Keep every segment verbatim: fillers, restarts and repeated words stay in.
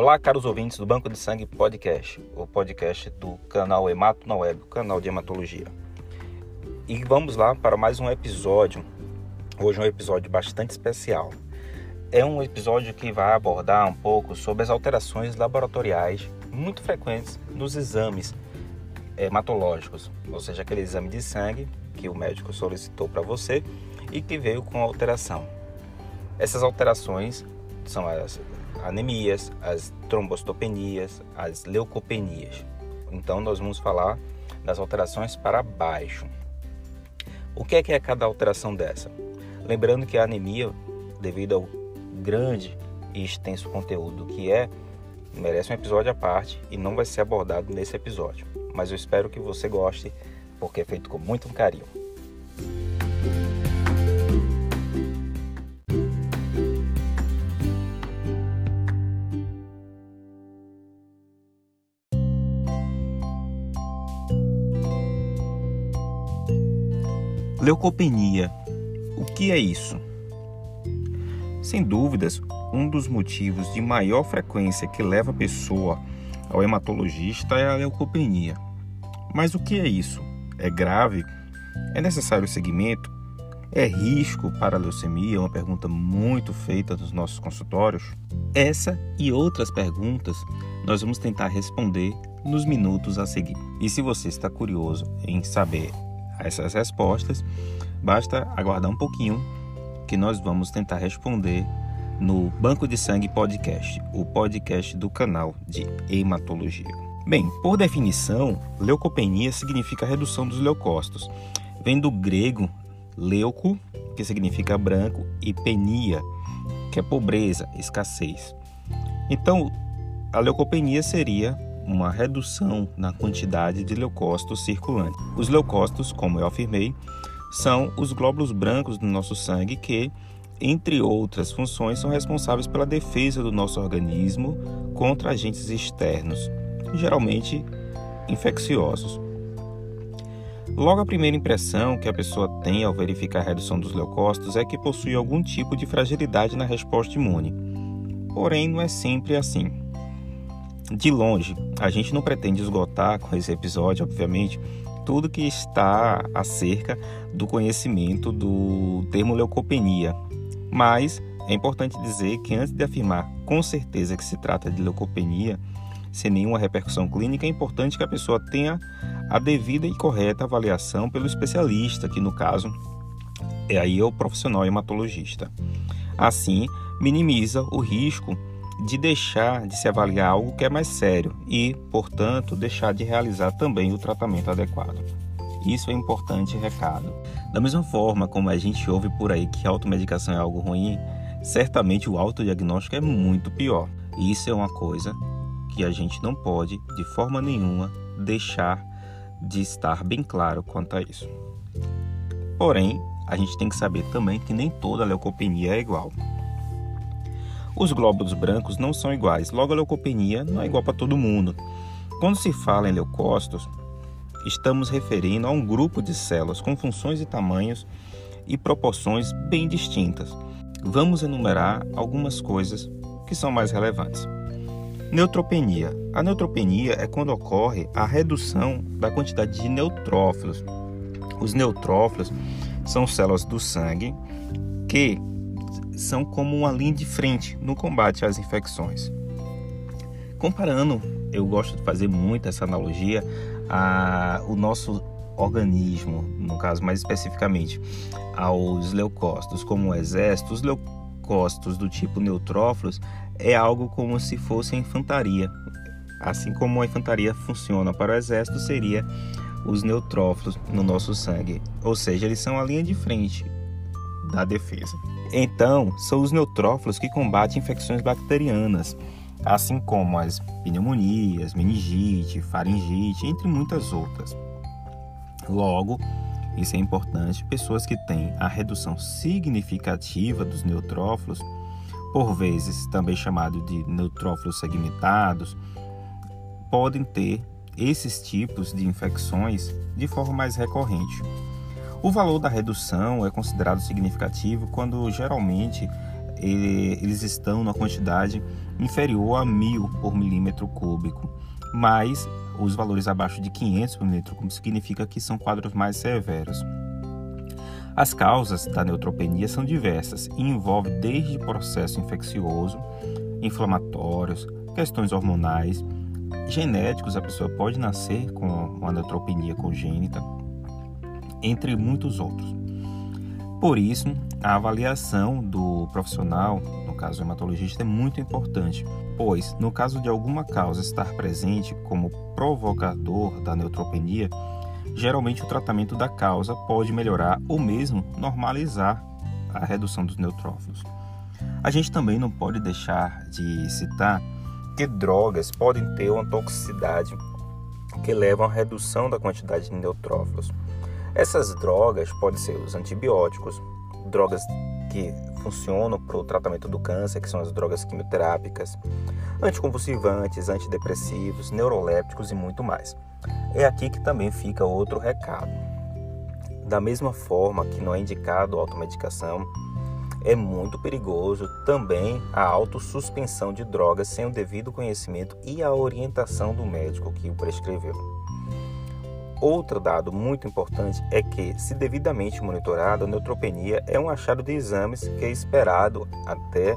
Olá, caros ouvintes do Banco de Sangue Podcast, o podcast do canal Hemato na Web, o canal de hematologia. E vamos lá para mais um episódio. Hoje é um episódio bastante especial. É um episódio que vai abordar um pouco sobre as alterações laboratoriais muito frequentes nos exames hematológicos, ou seja, aquele exame de sangue que o médico solicitou para você e que veio com alteração. Essas alterações são as anemias, as trombocitopenias, as leucopenias. Então nós vamos falar das alterações para baixo. O que é que é cada alteração dessa? Lembrando que a anemia, devido ao grande e extenso conteúdo que é, merece um episódio à parte e não vai ser abordado nesse episódio. Mas eu espero que você goste, porque é feito com muito carinho. Leucopenia. O que é isso? Sem dúvidas, um dos motivos de maior frequência que leva a pessoa ao hematologista é a leucopenia. Mas o que é isso? É grave? É necessário seguimento? É risco para a leucemia? Uma pergunta muito feita nos nossos consultórios. Essa e outras perguntas nós vamos tentar responder nos minutos a seguir. E se você está curioso em saber essas respostas, basta aguardar um pouquinho que nós vamos tentar responder no Banco de Sangue Podcast, o podcast do canal de hematologia. Bem, por definição, leucopenia significa redução dos leucócitos. Vem do grego leuco, que significa branco, e penia, que é pobreza, escassez. Então, a leucopenia seria uma redução na quantidade de leucócitos circulantes. Os leucócitos, como eu afirmei, são os glóbulos brancos do nosso sangue que, entre outras funções, são responsáveis pela defesa do nosso organismo contra agentes externos, geralmente infecciosos. Logo, a primeira impressão que a pessoa tem ao verificar a redução dos leucócitos é que possui algum tipo de fragilidade na resposta imune. Porém, não é sempre assim. De longe, a gente não pretende esgotar com esse episódio, obviamente, tudo que está acerca do conhecimento do termo leucopenia. Mas é importante dizer que antes de afirmar com certeza que se trata de leucopenia, sem nenhuma repercussão clínica, é importante que a pessoa tenha a devida e correta avaliação pelo especialista, que no caso é aí o profissional hematologista. Assim, minimiza o risco de deixar de se avaliar algo que é mais sério e, portanto, deixar de realizar também o tratamento adequado. Isso é um importante recado. Da mesma forma como a gente ouve por aí que a automedicação é algo ruim, certamente o autodiagnóstico é muito pior. Isso é uma coisa que a gente não pode, de forma nenhuma, deixar de estar bem claro quanto a isso. Porém, a gente tem que saber também que nem toda leucopenia é igual. Os glóbulos brancos não são iguais, logo a leucopenia não é igual para todo mundo. Quando se fala em leucócitos, estamos referindo a um grupo de células com funções e tamanhos e proporções bem distintas. Vamos enumerar algumas coisas que são mais relevantes. Neutropenia. A neutropenia é quando ocorre a redução da quantidade de neutrófilos. Os neutrófilos são células do sangue que são como uma linha de frente no combate às infecções. Comparando, eu gosto de fazer muito essa analogia ao nosso organismo, no caso mais especificamente aos leucócitos, como o exército. Os leucócitos do tipo neutrófilos é algo como se fosse a infantaria. Assim como a infantaria funciona para o exército, seria os neutrófilos no nosso sangue, ou seja, eles são a linha de frente da defesa. Então, são os neutrófilos que combatem infecções bacterianas, assim como as pneumonias, meningite, faringite, entre muitas outras. Logo, isso é importante, pessoas que têm a redução significativa dos neutrófilos, por vezes também chamado de neutrófilos segmentados, podem ter esses tipos de infecções de forma mais recorrente. O valor da redução é considerado significativo quando geralmente eles estão numa quantidade inferior a mil por milímetro cúbico, mas os valores abaixo de quinhentos por milímetro cúbico significa que são quadros mais severos. As causas da neutropenia são diversas e envolvem desde processo infeccioso, inflamatórios, questões hormonais, genéticos, a pessoa pode nascer com uma neutropenia congênita, entre muitos outros. Por isso, a avaliação do profissional, no caso o hematologista, é muito importante, pois no caso de alguma causa estar presente como provocador da neutropenia, geralmente o tratamento da causa pode melhorar ou mesmo normalizar a redução dos neutrófilos. A gente também não pode deixar de citar que drogas podem ter uma toxicidade que leva a uma redução da quantidade de neutrófilos. Essas drogas podem ser os antibióticos, drogas que funcionam para o tratamento do câncer, que são as drogas quimioterápicas, anticonvulsivantes, antidepressivos, neurolépticos e muito mais. É aqui que também fica outro recado. Da mesma forma que não é indicado a automedicação, é muito perigoso também a autossuspensão de drogas sem o devido conhecimento e a orientação do médico que o prescreveu. Outro dado muito importante é que, se devidamente monitorada, a neutropenia é um achado de exames que é esperado até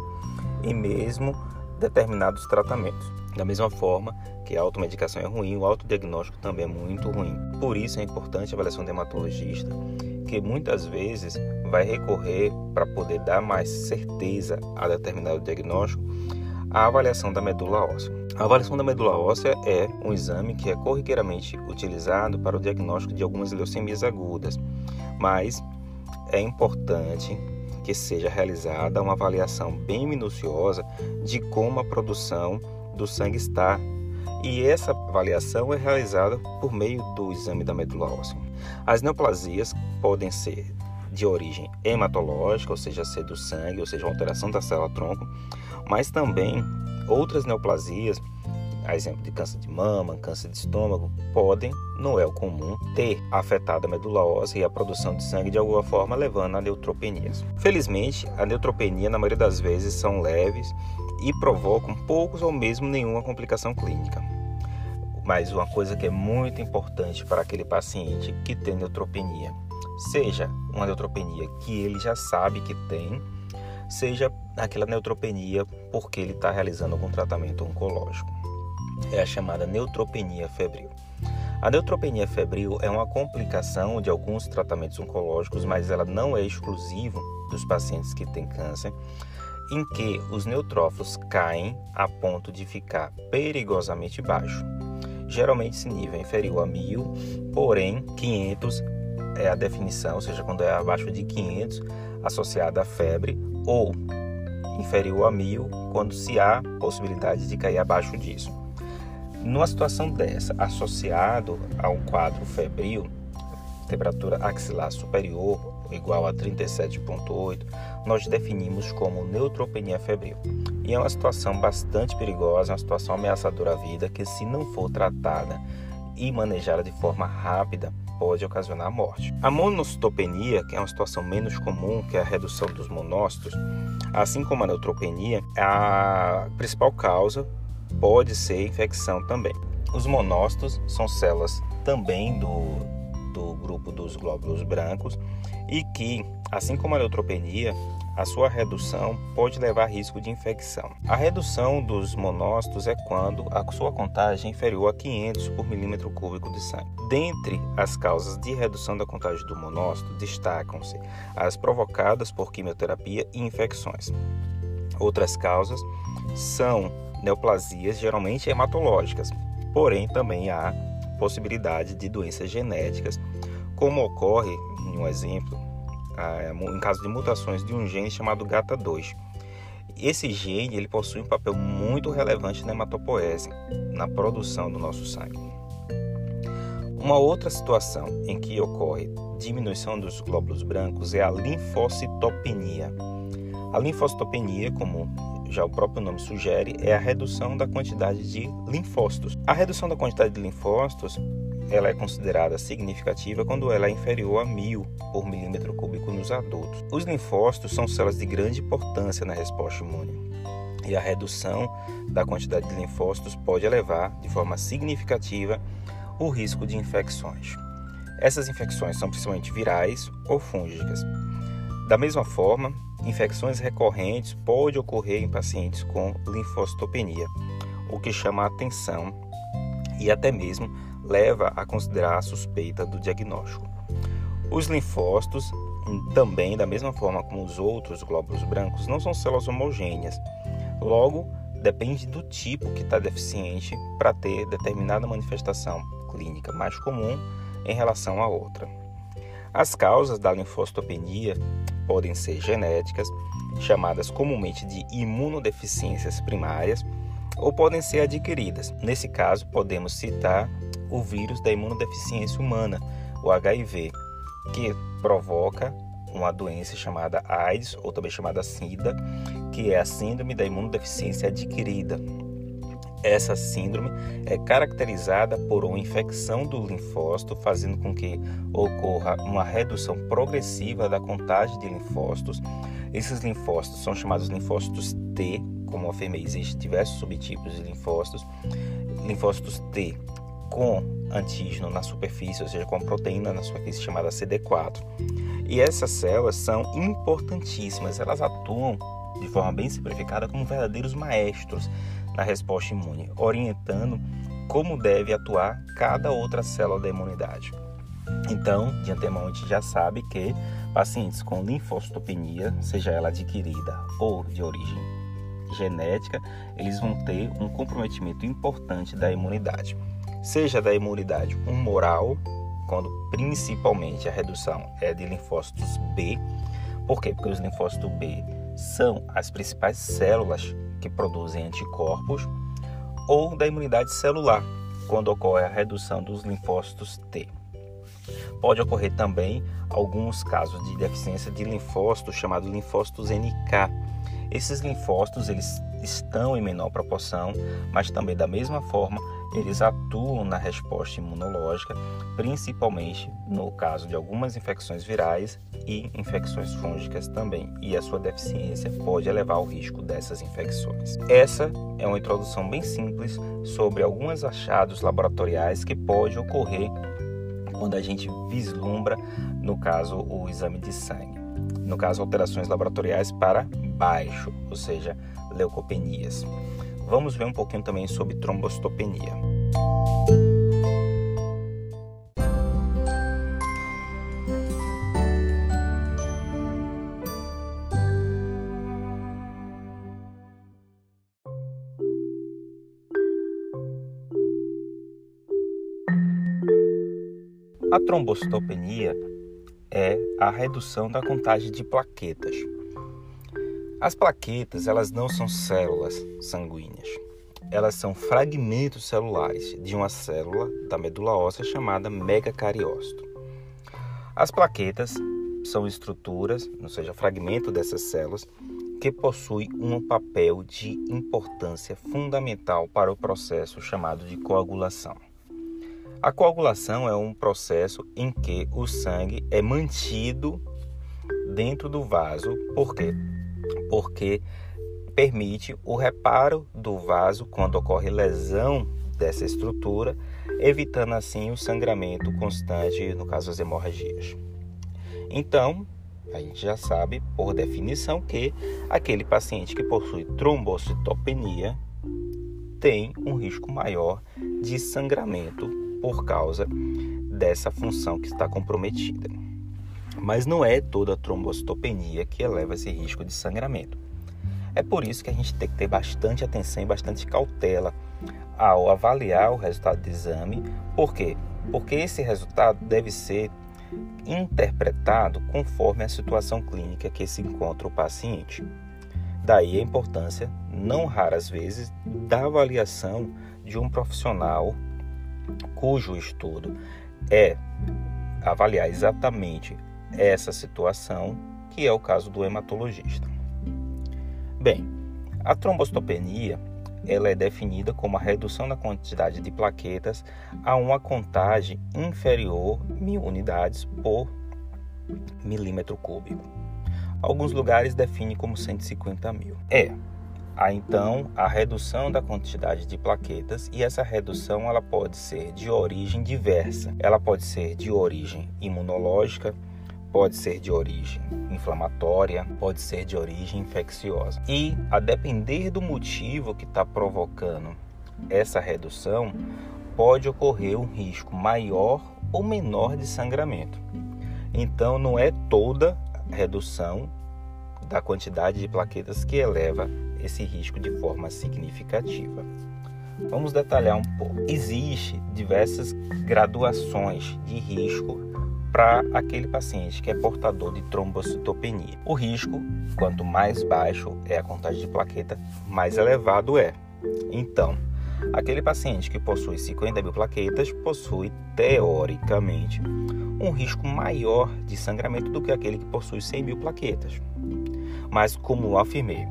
e mesmo determinados tratamentos. Da mesma forma que a automedicação é ruim, o autodiagnóstico também é muito ruim. Por isso é importante a avaliação do hematologista, que muitas vezes vai recorrer, para poder dar mais certeza a determinado diagnóstico, a avaliação da medula óssea. A avaliação da medula óssea é um exame que é corriqueiramente utilizado para o diagnóstico de algumas leucemias agudas, mas é importante que seja realizada uma avaliação bem minuciosa de como a produção do sangue está, e essa avaliação é realizada por meio do exame da medula óssea. As neoplasias podem ser de origem hematológica, ou seja, ser do sangue, ou seja, uma alteração da célula-tronco, mas também outras neoplasias, a exemplo de câncer de mama, câncer de estômago, podem, não é o comum, ter afetado a medula óssea e a produção de sangue de alguma forma, levando a neutropenias. Felizmente, a neutropenia na maioria das vezes são leves e provocam poucos ou mesmo nenhuma complicação clínica. Mas uma coisa que é muito importante para aquele paciente que tem neutropenia, seja uma neutropenia que ele já sabe que tem, seja aquela neutropenia porque ele está realizando algum tratamento oncológico. É a chamada neutropenia febril. A neutropenia febril é uma complicação de alguns tratamentos oncológicos, mas ela não é exclusiva dos pacientes que têm câncer, em que os neutrófilos caem a ponto de ficar perigosamente baixo. Geralmente esse nível é inferior a mil, porém quinhentos é a definição, ou seja, quando é abaixo de quinhentos associada à febre, ou inferior a mil quando se há possibilidade de cair abaixo disso. Numa situação dessa, associado a um quadro febril, temperatura axilar superior ou igual a trinta e sete vírgula oito, nós definimos como neutropenia febril. E é uma situação bastante perigosa, uma situação ameaçadora à vida, que se não for tratada e manejada de forma rápida, pode ocasionar a morte. A monocitopenia, que é uma situação menos comum, que é a redução dos monócitos, assim como a neutropenia, a principal causa pode ser infecção também. Os monócitos são células também do, do grupo dos glóbulos brancos e que, assim como a neutropenia, a sua redução pode levar a risco de infecção. A redução dos monócitos é quando a sua contagem é inferior a quinhentos por milímetro cúbico de sangue. Dentre as causas de redução da contagem do monócito, destacam-se as provocadas por quimioterapia e infecções. Outras causas são neoplasias, geralmente hematológicas, porém também há possibilidade de doenças genéticas, como ocorre, em um exemplo, em caso de mutações de um gene chamado gata dois. Esse gene ele possui um papel muito relevante na hematopoese, na produção do nosso sangue. Uma outra situação em que ocorre diminuição dos glóbulos brancos é a linfocitopenia. A linfocitopenia, como já o próprio nome sugere, é a redução da quantidade de linfócitos. A redução da quantidade de linfócitos ela é considerada significativa quando ela é inferior a mil por milímetro cúbico nos adultos. Os linfócitos são células de grande importância na resposta imune, e a redução da quantidade de linfócitos pode elevar de forma significativa o risco de infecções. Essas infecções são principalmente virais ou fúngicas. Da mesma forma, infecções recorrentes podem ocorrer em pacientes com linfocitopenia, o que chama a atenção e até mesmo leva a considerar a suspeita do diagnóstico. Os linfócitos, também da mesma forma como os outros glóbulos brancos, não são células homogêneas. Logo, depende do tipo que está deficiente para ter determinada manifestação clínica mais comum em relação a outra. As causas da linfocitopenia podem ser genéticas, chamadas comumente de imunodeficiências primárias, ou podem ser adquiridas. Nesse caso, podemos citar o vírus da imunodeficiência humana, o H I V, que provoca uma doença chamada AIDS, ou também chamada SIDA, que é a síndrome da imunodeficiência adquirida. Essa síndrome é caracterizada por uma infecção do linfócito, fazendo com que ocorra uma redução progressiva da contagem de linfócitos. Esses linfócitos são chamados linfócitos T, como eu afirmei, existem diversos subtipos de linfócitos. Linfócitos T com antígeno na superfície, ou seja, com proteína na superfície chamada C D quatro. E essas células são importantíssimas, elas atuam de forma bem simplificada como verdadeiros maestros na resposta imune, orientando como deve atuar cada outra célula da imunidade. Então, de antemão, a gente já sabe que pacientes com linfocitopenia, seja ela adquirida ou de origem genética, eles vão ter um comprometimento importante da imunidade, seja da imunidade humoral, quando principalmente a redução é de linfócitos B. Por quê? Porque os linfócitos B são as principais células que produzem anticorpos, ou da imunidade celular, quando ocorre a redução dos linfócitos T. Pode ocorrer também alguns casos de deficiência de linfócitos, chamados linfócitos N K. Esses linfócitos eles estão em menor proporção, mas também da mesma forma eles atuam na resposta imunológica, principalmente no caso de algumas infecções virais e infecções fúngicas também, e a sua deficiência pode elevar o risco dessas infecções. Essa é uma introdução bem simples sobre alguns achados laboratoriais que pode ocorrer quando a gente vislumbra, no caso, o exame de sangue. No caso, alterações laboratoriais para baixo, ou seja, leucopenias. Vamos ver um pouquinho também sobre trombocitopenia. A trombocitopenia é a redução da contagem de plaquetas. As plaquetas, elas não são células sanguíneas. Elas são fragmentos celulares de uma célula da medula óssea chamada megacariócito. As plaquetas são estruturas, ou seja, fragmento dessas células, que possuem um papel de importância fundamental para o processo chamado de coagulação. A coagulação é um processo em que o sangue é mantido dentro do vaso. Por quê? Porque permite o reparo do vaso quando ocorre lesão dessa estrutura, evitando assim o sangramento constante, no caso as hemorragias. Então, a gente já sabe, por definição, que aquele paciente que possui trombocitopenia tem um risco maior de sangramento por causa dessa função que está comprometida. Mas não é toda a trombocitopenia que eleva esse risco de sangramento. É por isso que a gente tem que ter bastante atenção e bastante cautela ao avaliar o resultado do exame. Por quê? Porque esse resultado deve ser interpretado conforme a situação clínica que se encontra o paciente. Daí a importância, não raras vezes, da avaliação de um profissional cujo estudo é avaliar exatamente essa situação, que é o caso do hematologista. Bem, a trombocitopenia ela é definida como a redução da quantidade de plaquetas a uma contagem inferior a mil unidades por milímetro cúbico. Alguns lugares definem como cento e cinquenta mil. É, há então a redução da quantidade de plaquetas, e essa redução ela pode ser de origem diversa. Ela pode ser de origem imunológica, pode ser de origem inflamatória, pode ser de origem infecciosa. E a depender do motivo que está provocando essa redução, pode ocorrer um risco maior ou menor de sangramento. Então não é toda redução da quantidade de plaquetas que eleva esse risco de forma significativa. Vamos detalhar um pouco. Existem diversas graduações de risco para aquele paciente que é portador de trombocitopenia. O risco, quanto mais baixo é a contagem de plaqueta, mais elevado é. Então, aquele paciente que possui cinquenta mil plaquetas possui, teoricamente, um risco maior de sangramento do que aquele que possui cem mil plaquetas. Mas, como eu afirmei,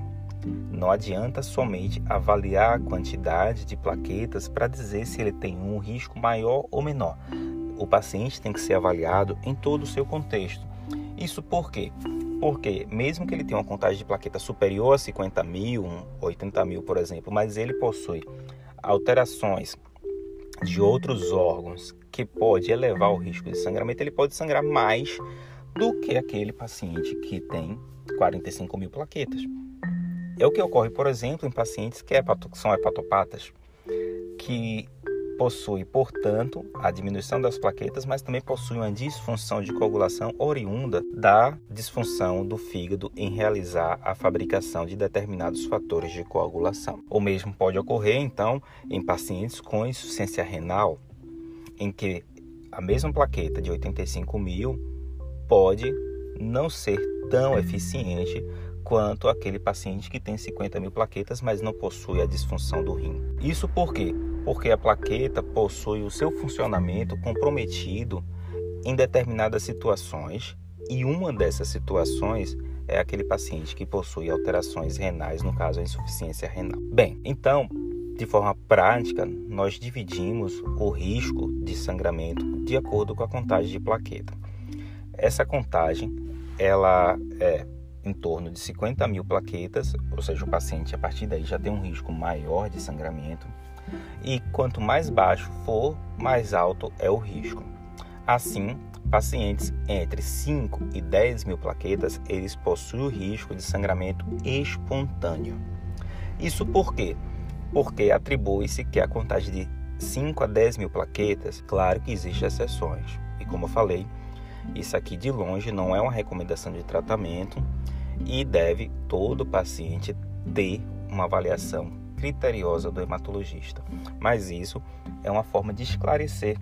não adianta somente avaliar a quantidade de plaquetas para dizer se ele tem um risco maior ou menor. O paciente tem que ser avaliado em todo o seu contexto. Isso por quê? Porque mesmo que ele tenha uma contagem de plaqueta superior a cinquenta mil, oitenta mil, por exemplo, mas ele possui alterações de outros órgãos que pode elevar o risco de sangramento, ele pode sangrar mais do que aquele paciente que tem quarenta e cinco mil plaquetas. É o que ocorre, por exemplo, em pacientes que são hepatopatas, que possuem, portanto, a diminuição das plaquetas, mas também possuem uma disfunção de coagulação oriunda da disfunção do fígado em realizar a fabricação de determinados fatores de coagulação. O mesmo pode ocorrer, então, em pacientes com insuficiência renal, em que a mesma plaqueta de oitenta e cinco mil pode não ser tão eficiente quanto aquele paciente que tem cinquenta mil plaquetas, mas não possui a disfunção do rim. Isso por quê? Porque a plaqueta possui o seu funcionamento comprometido em determinadas situações, e uma dessas situações é aquele paciente que possui alterações renais, no caso a insuficiência renal. Bem, então, de forma prática, nós dividimos o risco de sangramento de acordo com a contagem de plaqueta. Essa contagem, ela é em torno de cinquenta mil plaquetas, ou seja, o paciente a partir daí já tem um risco maior de sangramento, e quanto mais baixo for, mais alto é o risco. Assim, pacientes entre cinco e dez mil plaquetas, eles possuem o risco de sangramento espontâneo. Isso por quê? Porque atribui-se que a contagem de cinco a dez mil plaquetas, claro que existem exceções, e como eu falei, isso aqui de longe não é uma recomendação de tratamento, e deve todo paciente ter uma avaliação criteriosa do hematologista. Mas isso é uma forma de esclarecer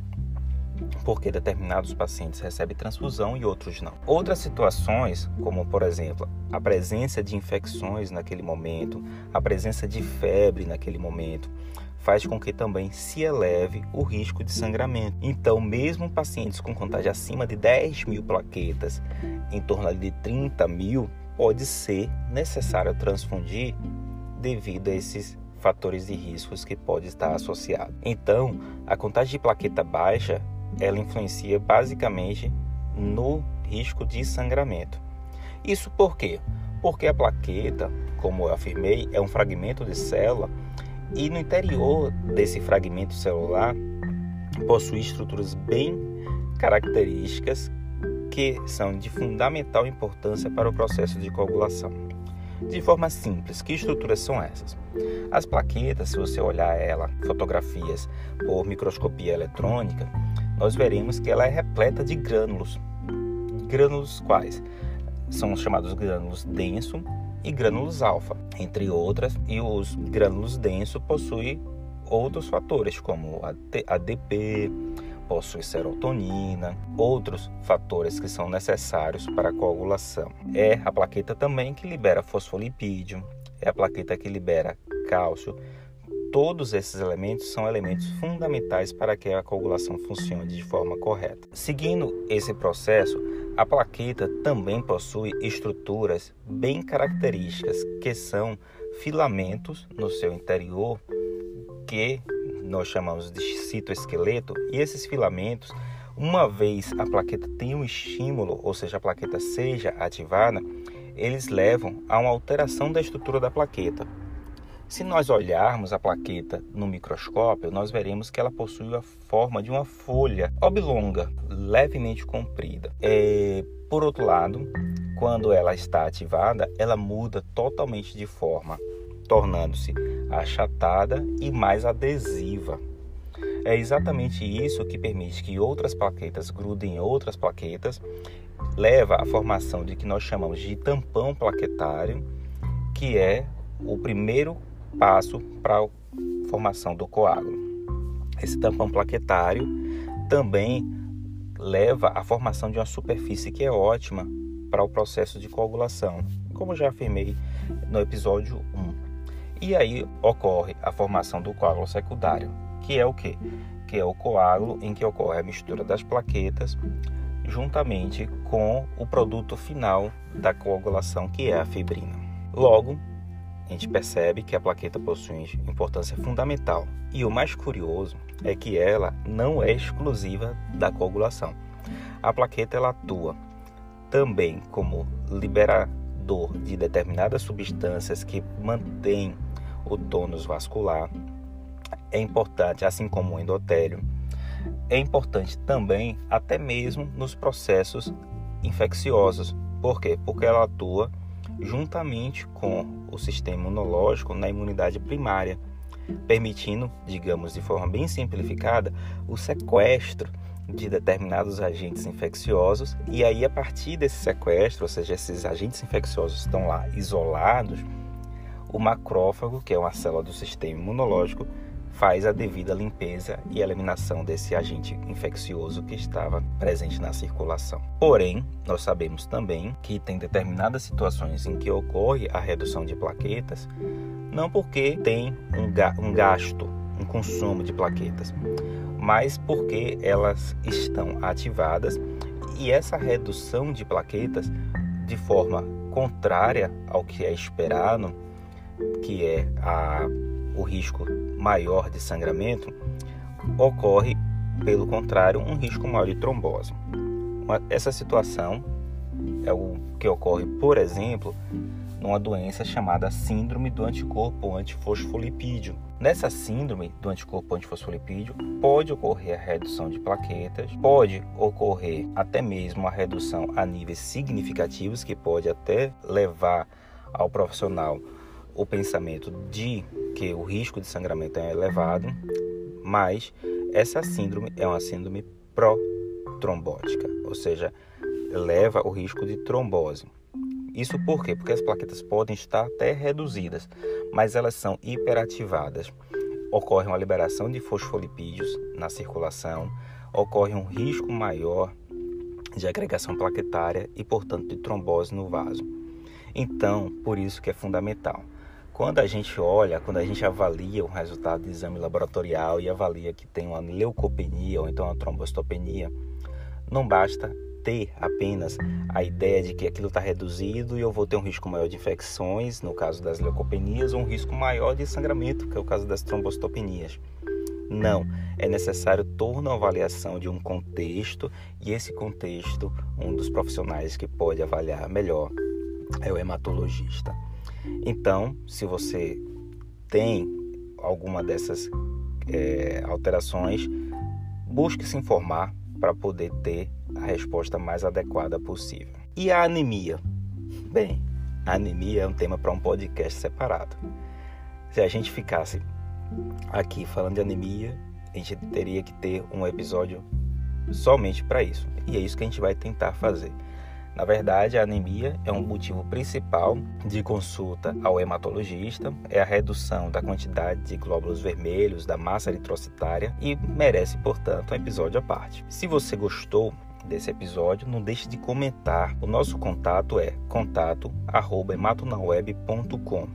porque determinados pacientes recebem transfusão e outros não. Outras situações, como por exemplo, a presença de infecções naquele momento, a presença de febre naquele momento, faz com que também se eleve o risco de sangramento. Então, mesmo pacientes com contagem acima de dez mil plaquetas, em torno de trinta mil, pode ser necessário transfundir devido a esses fatores de riscos que pode estar associado. Então, a contagem de plaqueta baixa, ela influencia basicamente no risco de sangramento. Isso por quê? Porque a plaqueta, como eu afirmei, é um fragmento de célula, e no interior desse fragmento celular possui estruturas bem características que são de fundamental importância para o processo de coagulação. De forma simples, que estruturas são essas? As plaquetas, se você olhar ela, fotografias por microscopia eletrônica, nós veremos que ela é repleta de grânulos. Grânulos quais? São os chamados grânulos denso e grânulos alfa, entre outras, e os grânulos denso possuem outros fatores, como A D P, possui serotonina, outros fatores que são necessários para a coagulação. É a plaqueta também que libera fosfolipídio, é a plaqueta que libera cálcio. Todos esses elementos são elementos fundamentais para que a coagulação funcione de forma correta. Seguindo esse processo, a plaqueta também possui estruturas bem características que são filamentos no seu interior que nós chamamos de citoesqueleto, e esses filamentos, uma vez a plaqueta tem um estímulo, ou seja, a plaqueta seja ativada, eles levam a uma alteração da estrutura da plaqueta. Se nós olharmos a plaqueta no microscópio, nós veremos que ela possui a forma de uma folha oblonga, levemente comprida. É, por outro lado, quando ela está ativada, ela muda totalmente de forma, tornando-se achatada e mais adesiva. É exatamente isso que permite que outras plaquetas grudem em outras plaquetas, leva à formação de que nós chamamos de tampão plaquetário, que é o primeiro passo para a formação do coágulo. Esse tampão plaquetário também leva à formação de uma superfície que é ótima para o processo de coagulação, como já afirmei no episódio um. E aí ocorre a formação do coágulo secundário, que é o quê? Que é o coágulo em que ocorre a mistura das plaquetas juntamente com o produto final da coagulação, que é a fibrina. Logo, a gente percebe que a plaqueta possui importância fundamental, e o mais curioso é que ela não é exclusiva da coagulação. A plaqueta ela atua também como liberador de determinadas substâncias que mantêm o tônus vascular. É importante, assim como o endotélio, é importante também até mesmo nos processos infecciosos. Por quê? Porque ela atua juntamente com o sistema imunológico na imunidade primária, permitindo, digamos de forma bem simplificada, o sequestro de determinados agentes infecciosos, e aí a partir desse sequestro, ou seja, esses agentes infecciosos estão lá isolados, o macrófago, que é uma célula do sistema imunológico, faz a devida limpeza e eliminação desse agente infeccioso que estava presente na circulação. Porém, nós sabemos também que tem determinadas situações em que ocorre a redução de plaquetas, não porque tem um, ga- um gasto, um consumo de plaquetas, mas porque elas estão ativadas, e essa redução de plaquetas, de forma contrária ao que é esperado, que é a, o risco maior de sangramento, ocorre, pelo contrário, um risco maior de trombose. Essa situação é o que ocorre, por exemplo, numa doença chamada síndrome do anticorpo antifosfolipídio. Nessa síndrome do anticorpo antifosfolipídio, pode ocorrer a redução de plaquetas, pode ocorrer até mesmo a redução a níveis significativos, que pode até levar ao profissional o pensamento de que o risco de sangramento é elevado, mas essa síndrome é uma síndrome protrombótica, ou seja, eleva o risco de trombose. Isso por quê? Porque as plaquetas podem estar até reduzidas, mas elas são hiperativadas. Ocorre uma liberação de fosfolipídios na circulação, ocorre um risco maior de agregação plaquetária e, portanto, de trombose no vaso. Então, por isso que é fundamental. Quando a gente olha, quando a gente avalia o resultado de exame laboratorial e avalia que tem uma leucopenia ou então uma trombocitopenia, não basta ter apenas a ideia de que aquilo está reduzido e eu vou ter um risco maior de infecções, no caso das leucopenias, ou um risco maior de sangramento, que é o caso das trombocitopenias. Não, é necessário toda uma avaliação de um contexto, e esse contexto, um dos profissionais que pode avaliar melhor é o hematologista. Então, se você tem alguma dessas é, alterações, busque se informar para poder ter a resposta mais adequada possível. E a anemia? Bem, a anemia é um tema para um podcast separado. Se a gente ficasse aqui falando de anemia, a gente teria que ter um episódio somente para isso. E é isso que a gente vai tentar fazer. Na verdade, a anemia é um motivo principal de consulta ao hematologista, é a redução da quantidade de glóbulos vermelhos, da massa eritrocitária, e merece, portanto, um episódio à parte. Se você gostou desse episódio, não deixe de comentar. O nosso contato é contato arroba hemato na web ponto com.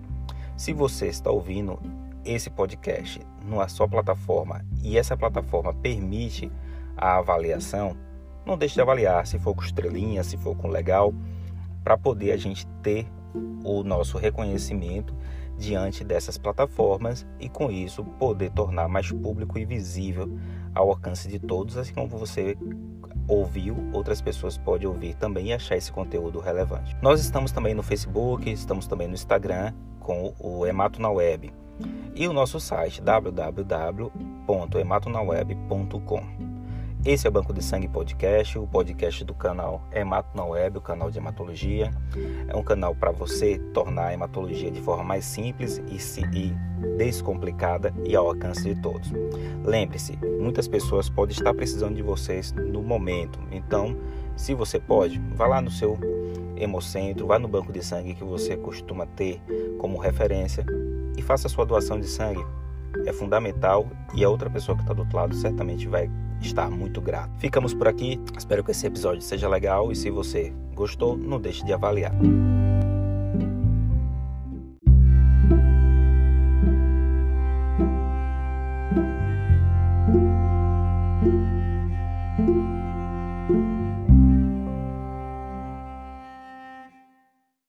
Se você está ouvindo esse podcast numa só plataforma e essa plataforma permite a avaliação, não deixe de avaliar, se for com estrelinha, se for com legal, para poder a gente ter o nosso reconhecimento diante dessas plataformas e, com isso, poder tornar mais público e visível ao alcance de todos, assim como você ouviu, outras pessoas podem ouvir também e achar esse conteúdo relevante. Nós estamos também no Facebook, estamos também no Instagram com o Hemato na Web e o nosso site w w w ponto hemato na web ponto com. Esse é o Banco de Sangue Podcast, o podcast do canal Hemato na Web, o canal de hematologia. É um canal para você tornar a hematologia de forma mais simples e, se, e descomplicada e ao alcance de todos. Lembre-se, muitas pessoas podem estar precisando de vocês no momento. Então, se você pode, vá lá no seu hemocentro, vá no banco de sangue que você costuma ter como referência e faça a sua doação de sangue. É fundamental e a outra pessoa que está do outro lado certamente vai estar muito grato. Ficamos por aqui, espero que esse episódio seja legal e se você gostou, não deixe de avaliar.